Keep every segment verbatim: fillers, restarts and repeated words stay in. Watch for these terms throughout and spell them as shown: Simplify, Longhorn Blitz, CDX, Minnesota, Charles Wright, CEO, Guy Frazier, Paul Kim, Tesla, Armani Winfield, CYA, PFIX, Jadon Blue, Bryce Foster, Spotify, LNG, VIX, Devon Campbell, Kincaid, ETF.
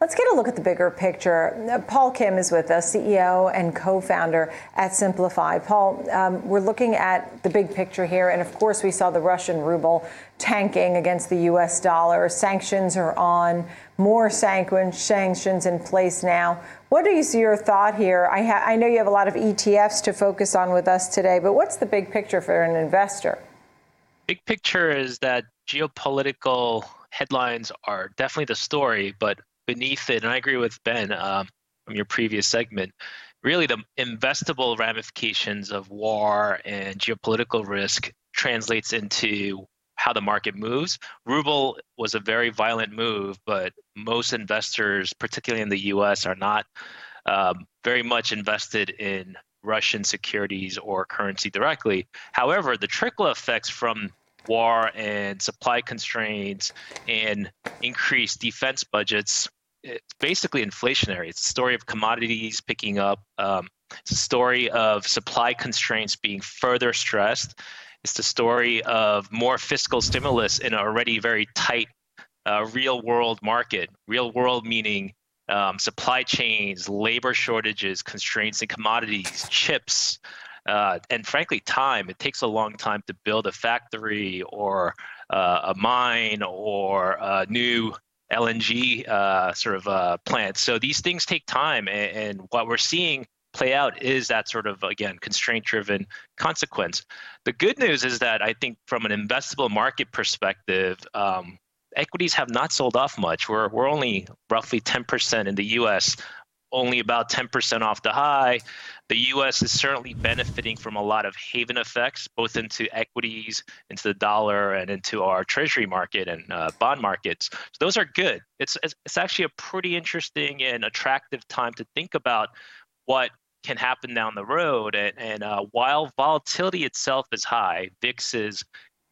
Let's get a look at the bigger picture. Paul Kim is with us, C E O and co-founder at Simplify. Paul, um, we're looking at the big picture here, and of course we saw the Russian ruble tanking against the U S dollar. Sanctions are on, more sanctions in place now. What is your thought here? I, ha- I know you have a lot of E T Fs to focus on with us today, but what's the big picture for an investor? Big picture is that geopolitical headlines are definitely the story, but beneath it, and I agree with Ben um, from your previous segment, really the investable ramifications of war and geopolitical risk translates into how the market moves. Ruble was a very violent move, but most investors, particularly in the U S, are not um, very much invested in Russian securities or currency directly. However, the trickle effects from war and supply constraints and increased defense budgets, it's basically inflationary. It's a story of commodities picking up. Um, it's a story of supply constraints being further stressed. It's the story of more fiscal stimulus in an already very tight uh, real-world market. Real-world meaning um, supply chains, labor shortages, constraints in commodities, chips, uh, and frankly, time. It takes a long time to build a factory or uh, a mine or a new L N G uh, sort of uh, plant. So these things take time, and, and what we're seeing play out is that sort of, again, constraint-driven consequence. The good news is that I think from an investable market perspective, um, equities have not sold off much. We're we're only roughly ten percent in the U S, only about ten percent off the high. The U S is certainly benefiting from a lot of haven effects, both into equities, into the dollar, and into our treasury market and uh, bond markets. So those are good. It's, it's it's actually a pretty interesting and attractive time to think about what can happen down the road. And, and uh, while volatility itself is high, V I X is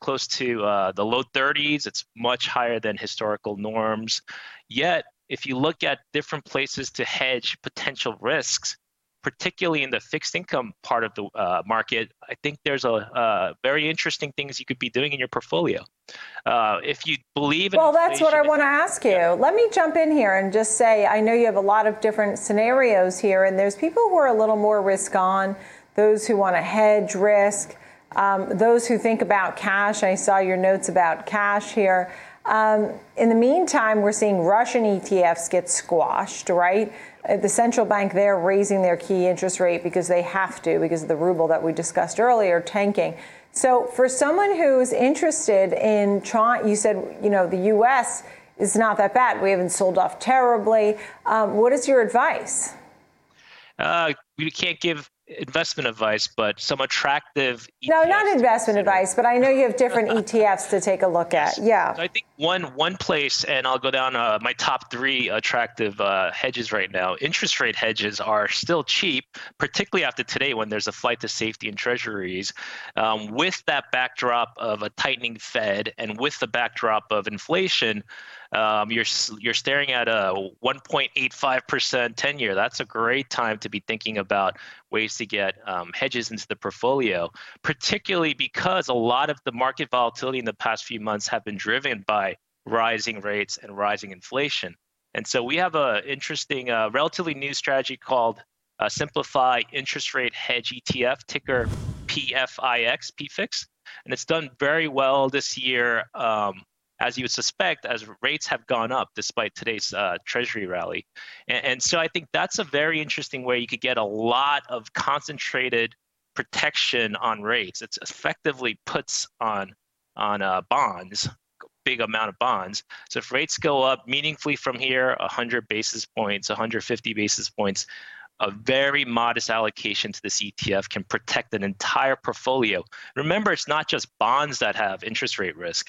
close to uh, the low thirties. It's much higher than historical norms. Yet, if you look at different places to hedge potential risks, particularly in the fixed income part of the uh, market, I think there's a uh, very interesting things you could be doing in your portfolio. Uh, if you believe in Well, that's what I want to ask you. Yeah. Let me jump in here and just say, I know you have a lot of different scenarios here, and there's people who are a little more risk on, those who want to hedge risk, um, those who think about cash. I saw your notes about cash here. Um, in the meantime, we're seeing Russian E T Fs get squashed, right? The central bank, they're raising their key interest rate because they have to, because of the ruble that we discussed earlier, tanking. So for someone who's interested in trying, you said, you know, the U S is not that bad. We haven't sold off terribly. Um, what is your advice? Uh, we can't give investment advice, but some attractive E T Fs. No, not investment advice, but I know you have different E T Fs to take a look at. Yeah. So I think one one place, and I'll go down uh, my top three attractive uh, hedges right now. Interest rate hedges are still cheap, particularly after today when there's a flight to safety in treasuries. Um, with that backdrop of a tightening Fed and with the backdrop of inflation, Um, you're you're staring at a one point eight five percent ten-year. That's a great time to be thinking about ways to get um, hedges into the portfolio, particularly because a lot of the market volatility in the past few months have been driven by rising rates and rising inflation. And so we have an interesting, uh, relatively new strategy called uh, Simplify Interest Rate Hedge E T F, ticker P F I X, P F I X, and it's done very well this year. Um, As you would suspect, as rates have gone up despite today's uh, Treasury rally. And, and so I think that's a very interesting way you could get a lot of concentrated protection on rates. It's effectively puts on, on uh, bonds, big amount of bonds. So if rates go up meaningfully from here, one hundred basis points, one hundred fifty basis points, a very modest allocation to this E T F can protect an entire portfolio. Remember, it's not just bonds that have interest rate risk.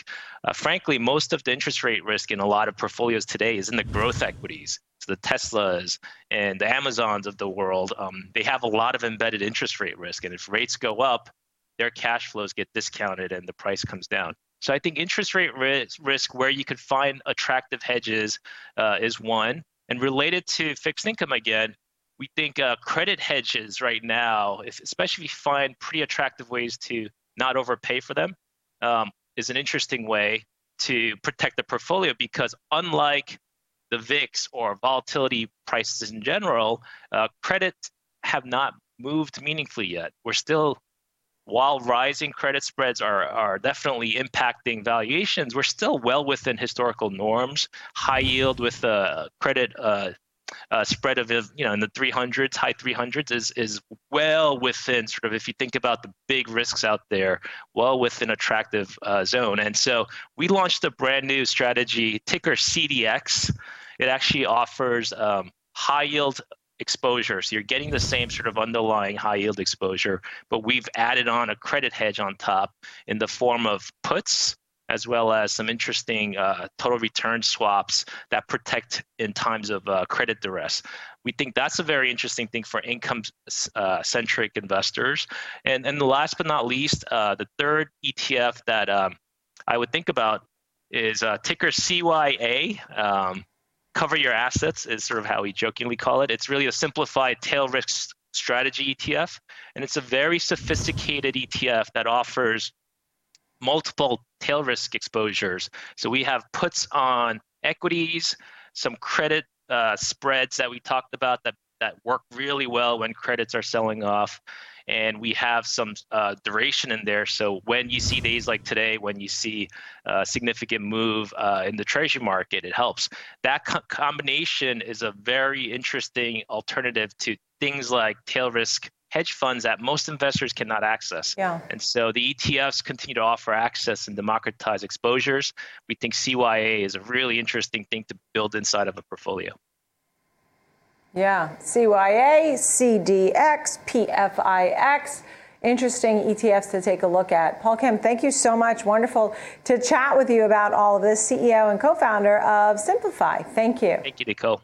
Uh, frankly, most of the interest rate risk in a lot of portfolios today is in the growth equities. So the Teslas and the Amazons of the world, um, they have a lot of embedded interest rate risk. And if rates go up, their cash flows get discounted and the price comes down. So I think interest rate risk, risk where you could find attractive hedges uh, is one. And related to fixed income again, we think uh, credit hedges right now, if, especially if you find pretty attractive ways to not overpay for them, um, is an interesting way to protect the portfolio because unlike the V I X or volatility prices in general, uh, credit have not moved meaningfully yet. We're still, while rising credit spreads are, are definitely impacting valuations, we're still well within historical norms. High yield with uh, credit uh, uh, spread of, you know, in the three hundreds, high three hundreds is is well within sort of, if you think about the big risks out there, well within attractive uh, zone. And so we launched a brand new strategy, ticker C D X. It actually offers um, high yield exposure. So you're getting the same sort of underlying high yield exposure, but we've added on a credit hedge on top in the form of puts, as well as some interesting uh, total return swaps that protect in times of uh, credit duress. We think that's a very interesting thing for income-centric uh, investors. And and last but not least, uh, the third E T F that um, I would think about is uh, ticker C Y A. Um, Cover Your Assets is sort of how we jokingly call it. It's really a simplified tail risk strategy E T F, and it's a very sophisticated E T F that offers multiple tail risk exposures. So we have puts on equities, some credit uh, spreads that we talked about that, that work really well when credits are selling off. And we have some uh, duration in there. So when you see days like today, when you see a significant move uh, in the treasury market, it helps. That co- combination is a very interesting alternative to things like tail risk hedge funds that most investors cannot access. Yeah. And so the E T Fs continue to offer access and democratize exposures. We think C Y A is a really interesting thing to build inside of a portfolio. Yeah, C Y A, C D X, P F I X, interesting E T Fs to take a look at. Paul Kim, thank you so much. Wonderful to chat with you about all of this. C E O and co-founder of Simplify. Thank you. Thank you, Nicole.